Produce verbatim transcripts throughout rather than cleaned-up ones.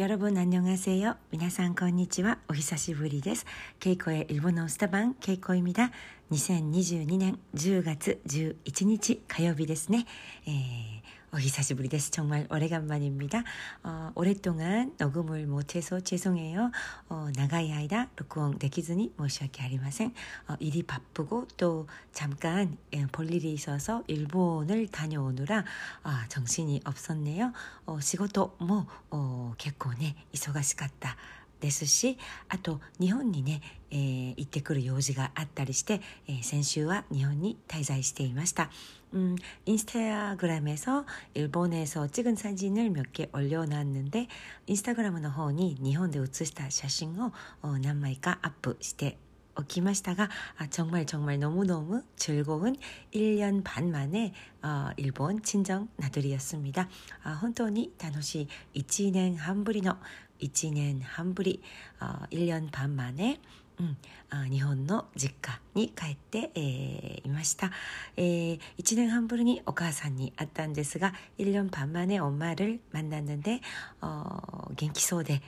여러분 안녕하세요. 미나상 건니치와 오히사시부리です. 케이코의 일본어 스타방 케이코입니다. 이천이십이 년 십 월 십일 일 화요일ですね. 에... 오히사시부리です. 정말 오래간만입니다. 어, 오랫동안 녹음을 못해서 죄송해요. 어, 나가이 아이다 녹음 되기즈니 모시하게 아리마생. 어, 일이 바쁘고 또 잠깐 예, 볼 일이 있어서 일본을 다녀오느라 아, 정신이 없었네요. 어, 仕事も 어, 結構ね忙しかった ですし、あと日本にね、行ってくる用事があったりして、先週は日本に滞在していました。 음, 인스타그램에서 일본에서 찍은 사진을 몇 개 올려놨는데 인스타그램の方に 日本で写した写真を何枚かアップして 오키마시다가 아, 정말 정말 너무너무 즐거운 일 년 반 만에 어, 일본 친정 나들이였습니다. 아, 本当に楽しいいちねんはんぶりのいちねんはんぶり 어, 일 년 반 만에 음, 아, 일본의 집가에 帰っていました. 에, 일 년 반ぶりに お母さんに会ったんですが 일 년 반 만에 엄마를 만났는데 어, 元気そうで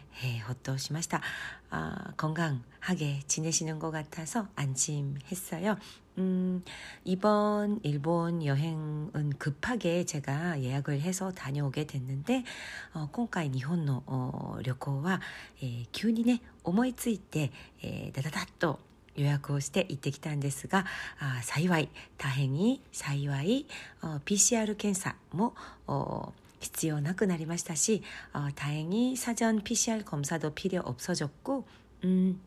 ほっとしました. 아, 건강하게 지내시는 것 같아서 안심했어요. 음, 이번 일본 여행은 급하게 제가 예약을 해서 다녀오게 됐는데, 어, 今回日本の旅行は急にね思いついてダダダッと予約をして行ってきたんですが、幸い大変に幸いピーシーアール検査も 必要なくなりましたし 어, 다행히 사전 피씨아르 검사도 필요 없어졌고 음,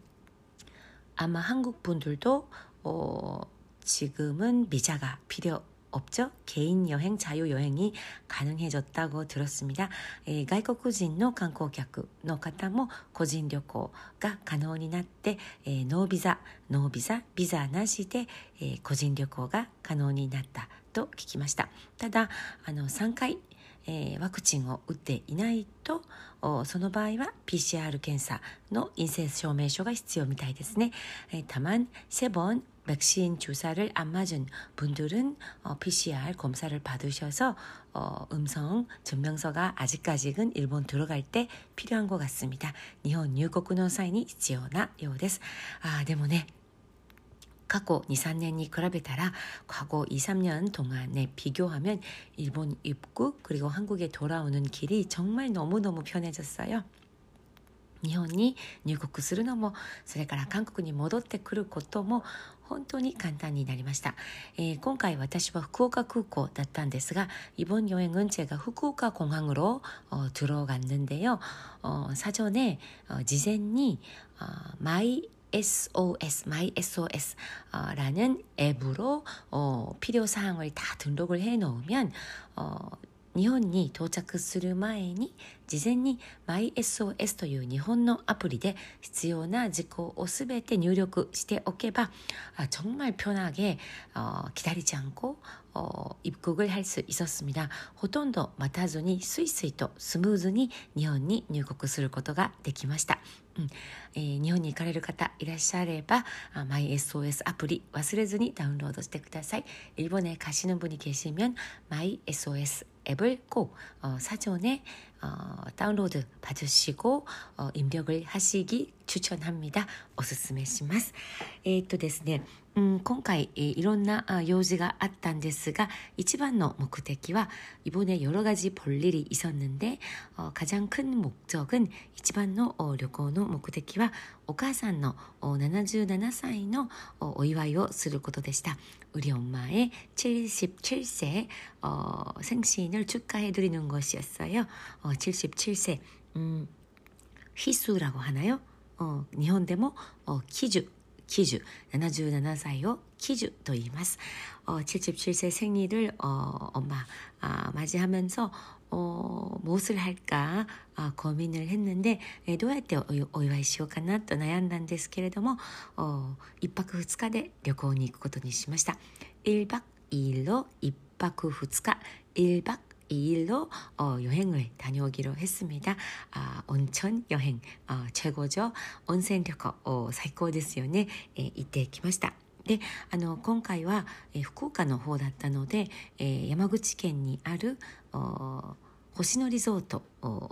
아마 한국 분들도 어, 지금은 비자가 필요 없죠. 개인 여행, 자유 여행이 가능해졌다고 들었습니다. 에, 外国人の観光客の方も個人旅行が可能になって、ノービザ、ノービザ、ビザなしで個人旅行が可能になったと聞きました。ただ、あのさんかい ワクチンを打っていないとその場合は 피씨아르 検査の陰性証明書が必要みたいですね。다만 세 번 백신 주사를 안 맞은 분들은 피씨아르 검사를 받으셔서 음성 증명서가 아직까지는 일본 들어갈 때 필요한 것 같습니다. 일본 入国の際に必要なようです。 아, でもね 과거 이, 삼 년이 比べたら 과거 이, 삼 년 동안에 비교하면 일본 입국 그리고 한국에 돌아오는 길이 정말 너무너무 편해졌어요. 日本に入国するのもそれから韓国に戻ってくることも本当に簡単になりました。今回私は福岡空港だったんですが、이번 여행은 제가 후쿠오카 공항으로 들어갔는데요. 어, 사전에 어, 事前に 어, my 에스오에스, my 에스오에스라는 앱으로 어, 필요사항을 다 등록을 해놓으면 어, 일본에 도착する 前に 事前に my エスオーエス という 일본의 アプリで必要な事項をすべて入力しておけば 아, 정말 편하게 어, 기다리지 않고 어, 입국을 할 수 있었습니다. ほとんど待たずにスイスイとスムーズに日本に入国することができました。 음, 에, 일본에 行かれる方いらっしゃれば 아, my エスオーエス アプリ 忘れずに 다운로드してください. 일본에 가시는 분이 계시면 my エスオーエ스 앱을 꼭 어, 사전에 어, 다운로드 받으시고 어, 입력을 하시기 추천합니다. おすすめします. えっとですね 음, 今回いろんな用事があったんですが、一番の目的は 이번에 여러 가지 볼 일이 있었는데 어, 가장 큰 목적은 一番の旅行の目的は お母さんの 칠십칠歳の お祝いをすることでした。 우리 엄마의 칠십칠 세 어, 생신을 축하해드리는 것이었어요. 어, 칠십칠 세 음, 희수라고 하나요? 어, 일본에도 어, 기주 きじゅう、ななじゅうななさいを きじゅと言います. 어, 칠십칠 세 생일을 어, 엄마 아, 맞이하면서 어, 무엇을 할까 아, 고민을 했는데 どうやってお祝いしようかなと悩んだんですけれども 어, 일 박 이 일에旅行に行くことにしました. 일 박 이 일로 이 박 이 일, 일 박 이 일로 어, 여행을 다녀오기로 했습니다. 아, 온천 여행 어, 최고죠. 온천 여행 어, 최고ですよね. 에, 行ってきました. で、あの今回は福岡の方だったので、えー、山口県にある 어, ホシノレゾートという 호시노リゾート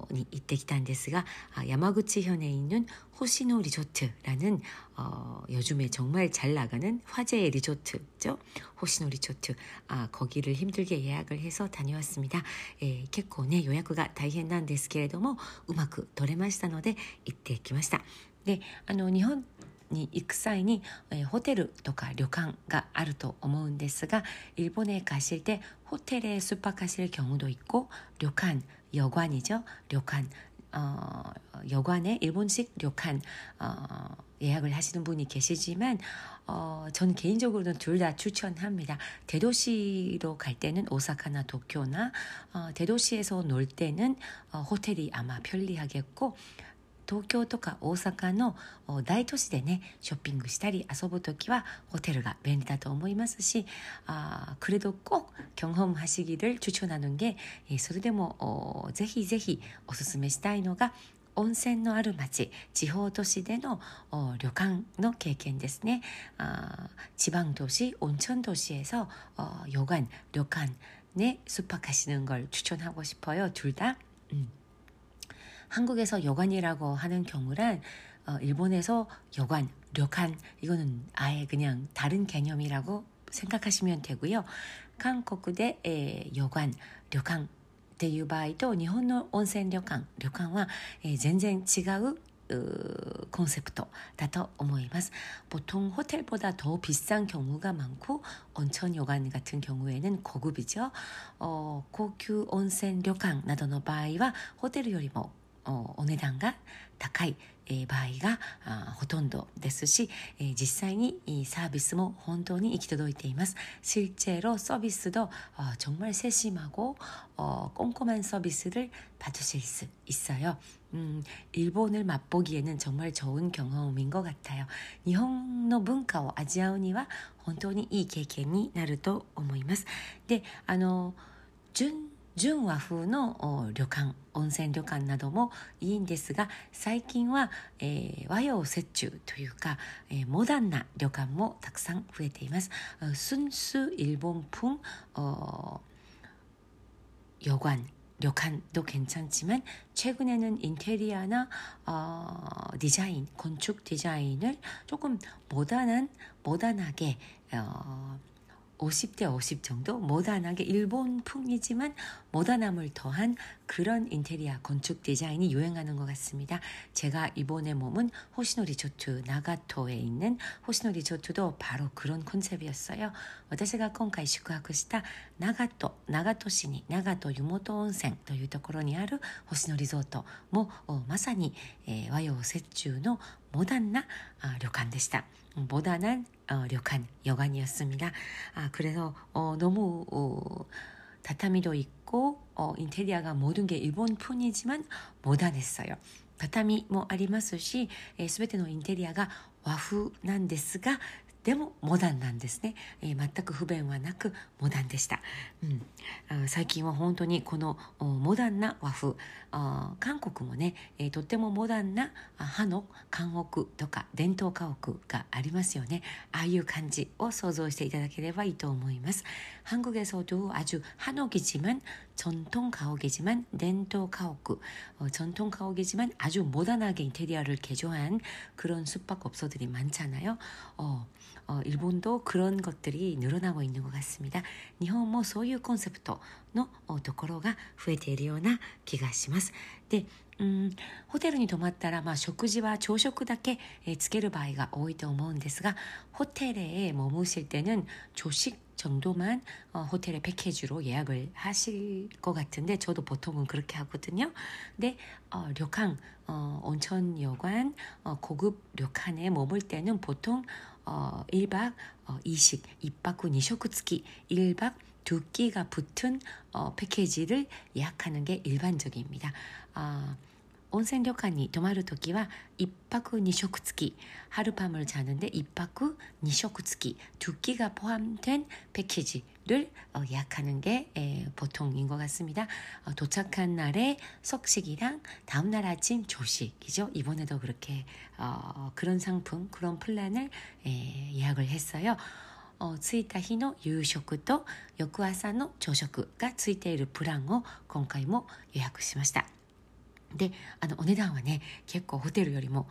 に行ってきたんですが야마구치현에 있는 호시노 리조트라는 어, 요즘에 정말 잘 나가는 화제의 리조트죠. 호시노 리조트. 아, 거기를 힘들게 예약을 해서 다녀왔습니다. 예, 結構ね予約が大変なんですけれどもうまく取れましたので行ってきました。 で、 あの、 日本に行く際に、えー、ホテルとか旅館があると思うんですが、일본에 가실 때 호텔에 숙박 하실 경우도 있고旅館여관이죠旅館어, 여관에 일본식 료칸 어, 예약을 하시는 분이 계시지만 어, 전 개인적으로는 둘 다 추천합니다. 대도시로 갈 때는 오사카나 도쿄나 어, 대도시에서 놀 때는 어, 호텔이 아마 편리하겠고東京とか大阪の大都市でねショッピングしたり遊ぶときはホテルが便利だと思いますし、あ、그래도 꼭 경험하시기를 추천하는 게、それでもぜひぜひおすすめしたいのが温泉のある町、地方都市での旅館の経験ですね。あ、지방都市、温泉都市에서 여관、旅館에숙박하시는 걸 추천하고 싶어요。둘다。 うん。 한국에서 여관이라고 하는 경우란 어, 일본에서 여관, 료칸 이거는 아예 그냥 다른 개념이라고 생각하시면 되고요. 한국의 에, 여관, 료칸 っていう場合と日本の温泉旅館、旅館は全然違う 콘셉트다と思います。 보통 호텔보다 더 비싼 경우가 많고 온천 여관 같은 경우에는 고급이죠. 어, 고급 온천 료칸 などの場合は 호텔よりも お, お値段が高い場合がほとんどですし、実際にサービスも本当に行き届いています。실제로 서비스도 정말 세심하고 꼼꼼한 서비스를 받으실 수 있어요. 음, 일본을 맛보기에는 정말 좋은 경험인 것 같아요.日本の文化を味わうには本当にいい経験になると思います。で、あの、純純和風の旅館、温泉旅館などもいいんですが、最近は、えー、和洋折衷というか、えー、モダンな旅館もたくさん増えています。순수 일본풍 어, 여관旅館도 괜찮지만 최근에는 인테리어나 어, 디자인, 건축 디자인을 조금 모던한, 모던하게 어, 오십 대 오십 정도 모던하게 일본풍이지만 모던함을 더한 그런 인테리어 건축 디자인이 유행하는 것 같습니다. 제가 이번에 머문 호시노 리조트 나가토에 있는 호시노 리조트도 바로 그런 콘셉트였어요. 私が今回宿泊した 나가토, 나가토시に 나가토 유모토 온센 というところにある 호시노 리조트 も まさに 和洋折衷の 모던한 료칸 でした. 모던한 어, 료칸, 여관이었습니다. 아, 그래서, 어, 너무, 어, 다타미도 있고, 어, 인테리어가 모든 게 일본풍이지만 모던했어요. 다타미도 ありますし, 에, すべての 인테리어가 和風なんですが, でもモダンなんですね。 えー、全く不便はなくモダンでした。うん、あ、最近は本当にこのモダンな和風、あ、韓国もね、えー、とってもモダンな派の韓屋とか伝統家屋がありますよね。ああいう感じを想像していただければいいと思います。韓国에서도 아주 한옥이지만 전통 가옥이지만 덴토 가옥, 어, 전통 가옥이지만 아주 모던하게 인테리어를 개조한 그런 숙박업소들이 많잖아요. 어, 어, 일본도 그런 것들이 늘어나고 있는 것 같습니다. 일본도 そういうコンセプトのところが増えているような気がします。 で、 うん、ホテルに泊まったら、まあ、食事は朝食だけ、えー、つける場合が多いと思うんですが、ホテルへ머무실때는 조식 정도만 어, 호텔의 패키지로 예약을 하실 것 같은데 저도 보통은 그렇게 하거든요. 근데 어, 료칸, 어, 온천 여관, 어, 고급 료칸에 머물 때는 보통 어, 일박 이식, 이박 후 이식付き, 일박 두 끼가 붙은 어, 패키지를 예약하는 게 일반적입니다. 아, 온천 료칸에 泊まるときは 일박 후 이식付き, 하룻밤을 자는데 일박 후 이식付き, 두 끼가 포함된 패키지를 어, 예약하는 게 에, 보통인 것 같습니다. 어, 도착한 날에 석식이랑 다음 날 아침 조식이죠. 이번에도 그렇게 어, 그런 상품, 그런 플랜을 에, 예약을 했어요. 어, 着いた日の夕食と翌朝の朝食がついているプランを今回も予約しました。で、あのお値段はね、結構ホテルよりも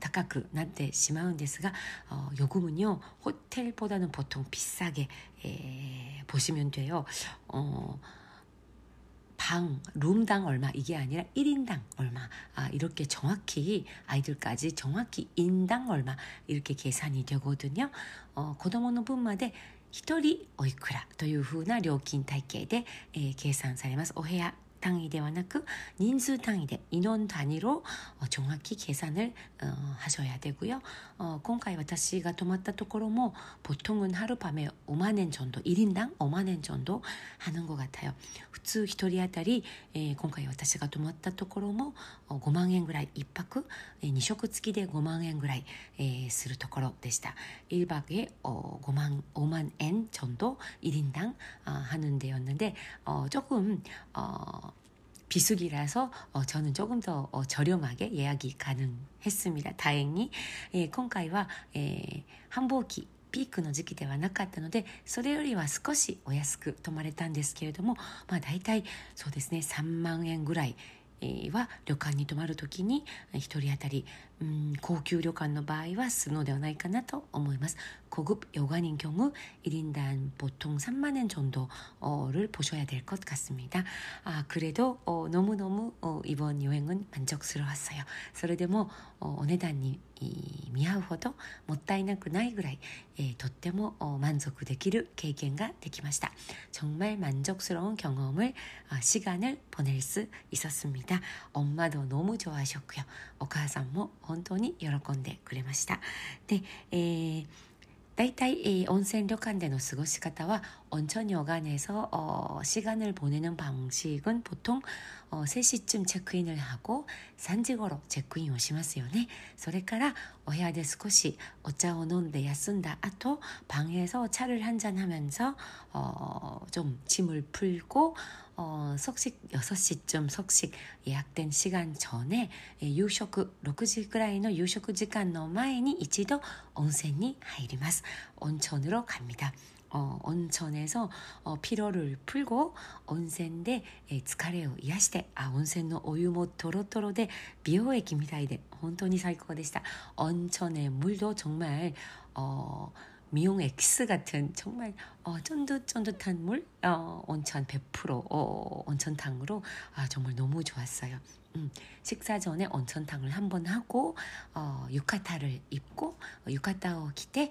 高くなってしまうんですが、어, 요금은요ホテル보다는 보통 비싸게 에, 보시면 돼요. 어, 방, 룸당 얼마 이게 아니라 일 인당 얼마, 아, 이렇게 정확히 아이들까지 정확히 인당 얼마 이렇게 계산이 되거든요. 어, 子供の分まで ひとり おいくら というふうな料金体系で 에, 計算されます。 お部屋 単位ではなく 人数単位で 인원単위로 어, 정확히 계산을 어, 하셔야 되고요. 어, 今回私が泊まったところも 보통은 하룻밤에 오만 엔 정도, 일 인당 오만 엔 정도 하는 것 같아요. 普通ひとりあたり 에, 今回私が泊まったところも 어, 오만 엔 ぐらい 일泊 에, 이食 付きで 오만 엔 ぐらい 에, するところでした。 일 박에 어, 오만 엔 정도 일 인당 어, 하는 데였는데 어, 조금 어, 비수기라서 어, 저는 조금 더 어, 저렴하게 예약이 가능했습니다. 다행히 예, 今回は繁忙期 ピークの時期ではなかったので それよりは少しお安く泊まれたんですけれども、 まあ、 大体そうですね 삼만 엔ぐらい は旅館に泊まるときにひとりあたり 음, 고급 료칸의 경우는 쓰는 것이 아닐까 생각합니다. 고급 여관인 경우 일 인당 보통 삼만 엔 정도를 보셔야 될 것 같습니다. 아, 그래도 어, 너무너무 어, 이번 여행은 만족스러웠어요. それでも 어, お値段に見合うほどもったいなくないぐらいとっても 어, 満足できる経験ができました。 정말 만족스러운 경험을 어, 시간을 보낼 수 있었습니다. 엄마도 너무 좋아하셨고요. お母さんも 本当に喜んでくれました。で、大体温泉旅館での過ごし方は温泉旅館에서 어, 시간을 보내는 방식은 보통 어, 세 시쯤 체크인을 하고 산じごろ 체크인을 しますよね。それからお部屋で少しお茶を飲んで休んだ後 방에서 차를 한잔 하면서 어, 좀 짐을 풀고 어, 석식 여섯 시쯤 석식 예약된 시간 전에 유식 육 시くらいの 유식 시간의 前に 一度 온천에 入ります. 온천으로 갑니다. 어, 온천에서 어, 피로를 풀고 온천에 疲れを癒して 아, 온천의 お湯もトロトロで 미용액みたいで 本当に 최고でした. 온천의 물도 정말 어, 미용 엑스 같은 정말 어, 쫀득쫀득한 물, 어, 온천 백 퍼센트 어, 온천탕으로 아, 정말 너무 좋았어요. 음, 식사 전에 온천탕을 한번 하고 어, 유카타를 입고 유카타를 着て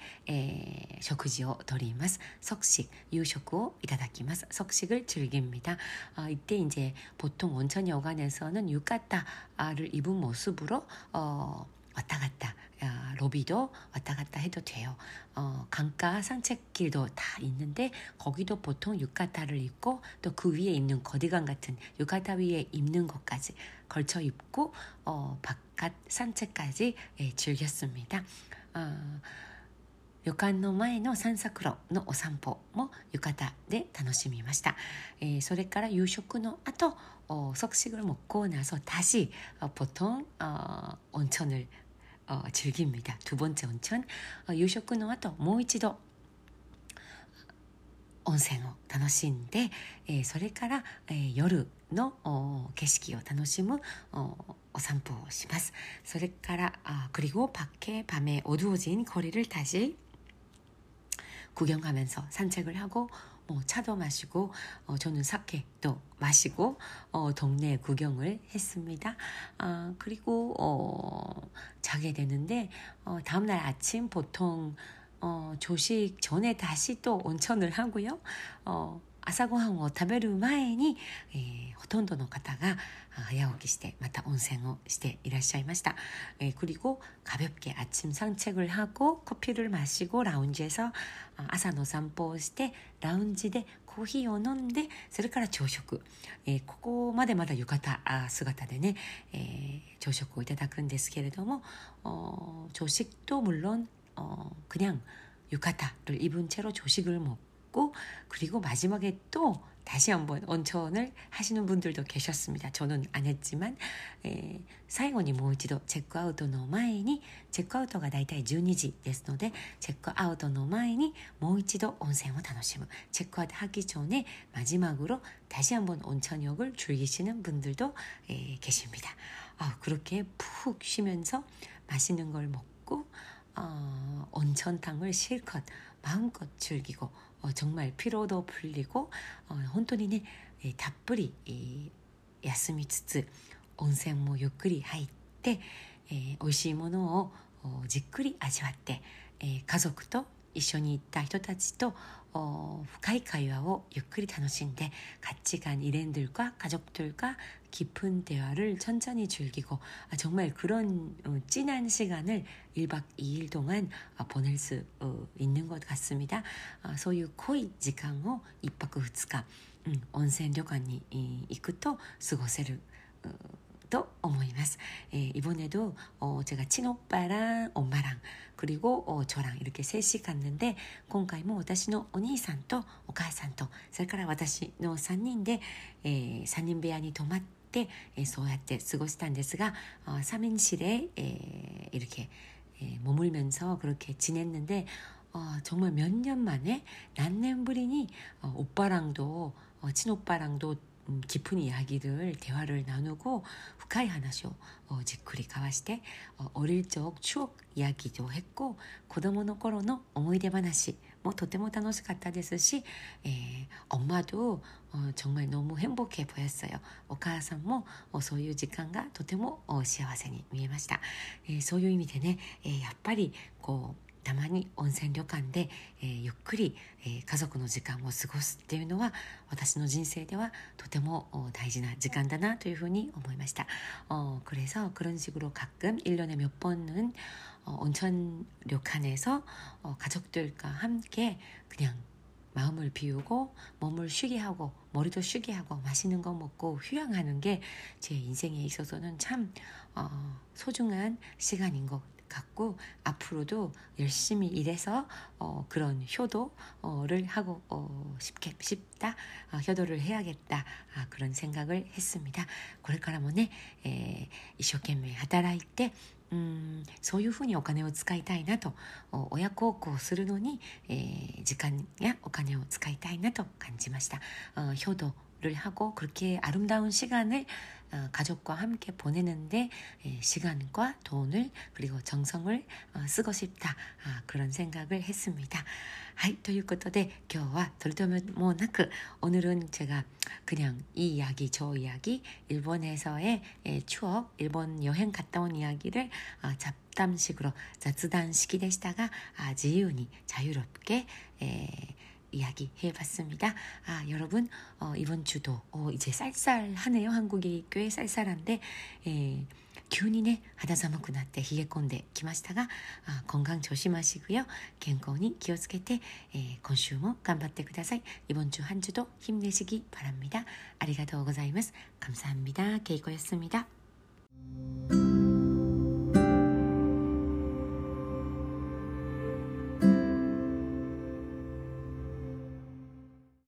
食事をとります. 석식, 유식을 いただきます. 석식을 즐깁니다. 아, 이때 이제 보통 온천 여관에서는 유카타를 입은 모습으로 어, 왔다 갔다 야, 로비도 왔다 갔다 해도 돼요. 어, 강가 산책길도 다 있는데 거기도 보통 유카타를 입고 또 그 위에 입는 거디건 같은 유카타 위에 입는 것까지 걸쳐 입고 어, 바깥 산책까지 예, 즐겼습니다. 어, 旅館の前の散策路のお散歩も浴衣で楽しみました。それから夕食の後、석식을 먹고 나서 다시 보통 온천을 어, 즐깁니다. 두 번째 온천, 어, 유식의 후에 뭐一度 온천을 楽しんで, それから夜の景色を楽しむ お散歩をします. それから 어, 그리고 밖에 밤에 어두워진 거리를 다시 구경하면서 산책을 하고 뭐 차도 마시고 어, 저는 사케도 마시고 어, 동네 구경을 했습니다. 아, 그리고 어, 자게 되는데 어, 다음날 아침 보통 어, 조식 전에 다시 또 온천을 하고요. 어, 朝ごはんを食べる前にほとんどの方が早起きしてまた温泉をしていらっしゃいました. 에, 그리고 가볍게 아침 산책을 하고 커피를 마시고 라운지에서 아사노 산보をして 라운지에 커피를 飲んで それから朝食 ここまでまだ浴衣姿でね 朝食を いただくんですけれども 어, 조식도 물론 어, 그냥浴衣를 입은 채로 조식을 먹고 그리고 마지막에 또 다시 한번 온천을 하시는 분들도 계셨습니다. 저는 안 했지만, 에,最後にもう一度チェックアウトの前に、チェックアウトがだいたいじゅうにじですので、チェックアウトの前にもう一度温泉を楽しむ。チェックアウト하기전에 마지막으로 다시 한번 온천욕을 즐기시는 분들도 에, 계십니다. 아, 그렇게 푹 쉬면서 맛있는 걸 먹고 어, 온천탕을 실컷 마음껏 즐기고 어, 정말 피로도 풀리고 어, 本当にね、たっぷり休みつつ温泉もゆっくり入って、美味しいものをじっくり味わって、家族と一緒にいた人たちと深い会話をゆっくり楽しんで、같이 간 일행들과 가족들과 깊은 대화를 천천히 즐기고 정말 그런 진한 시간을 일 박 이 일 동안 보낼 수 있는 것 같습니다. そういう濃い時間を 일 박 이 일 온천旅館に 行くと過ごせる 또 어머니마스. 예, 이번에도 어, 제가 친오빠랑 엄마랑 그리고 어, 저랑 이렇게 셋이 갔는데, 今回も私のお兄さんとお母さんとそれから私のさんにんで 예, 삼 인部屋に泊まって 예, そうやって過ごしたんですが 어, 삼 인실에 예, 이렇게 예, 머물면서 그렇게 지냈는데, 어, 정말 몇 년 만에 난넨부리니 어, 오빠랑도 어, 친오빠랑도 음, 깊은 이야기를, 대화를 나누고, 深い話を 어, じっくり交わして, 어, 어릴 적 추억 이야기도 했고, 子供の頃の思い出話もとても楽しかったですし, 에, 엄마도 어, 정말 너무 행복해 보였어요. お母さんも 어, そういう時間がとても幸せに見えました。そういう意味でね、やっぱりこう たまに温泉旅館で、えー、ゆっくり、えー、家族の時間を過ごすっていうのは私の人生ではとても大事な時間だなというふうに思いました。 어, 그래서 그런 식으로 가끔 일 년에 몇 번은 어, 온천 료칸에서 어, 가족들과 함께 그냥 마음을 비우고 몸을 쉬게 하고 머리도 쉬게 하고 맛있는 거 먹고 휴양하는 게 제 인생에 있어서는 참 어, 소중한 시간인 것 같고, 앞으로도 열심히 일해서 어, 그런 효도를 하고 어, 쉽게 쉽다 어, 효도를 해야겠다 아, 그런 생각을 했습니다. これからもね、一生懸命働いて 음, そういうふうにお金を使いたいなと、親孝行するのに時間やお金を使いたいなと感じました。 어, 효도 를 하고 그렇게 아름다운 시간을 어, 가족과 함께 보내는데 에, 시간과 돈을 그리고 정성을 어, 쓰고 싶다 아, 그런 생각을 했습니다. はいということで今日はとりとめもなく 오늘은 제가 그냥 이 이야기 저 이야기 일본에서의 에, 추억 일본 여행 갔다 온 이야기를 어, 잡담식으로 잡담식이でしたが 아, 자유히 자유롭게 에, 이야기 해봤습니다. 아, 여러분, 어, 이번 주도, 어, 이제 쌀쌀하네요. 한국이 꽤 쌀쌀한데, 에, 기온이네, 하다사무쿠나때 히게콘데 기마시타가, 아, 건강 조심하시고요. 건강히 気をつけて, 에, 今週も頑張ってください. 이번 주 한 주도 힘내시기 바랍니다. 아리가토 고자이마스. 감사합니다. 케이코였습니다.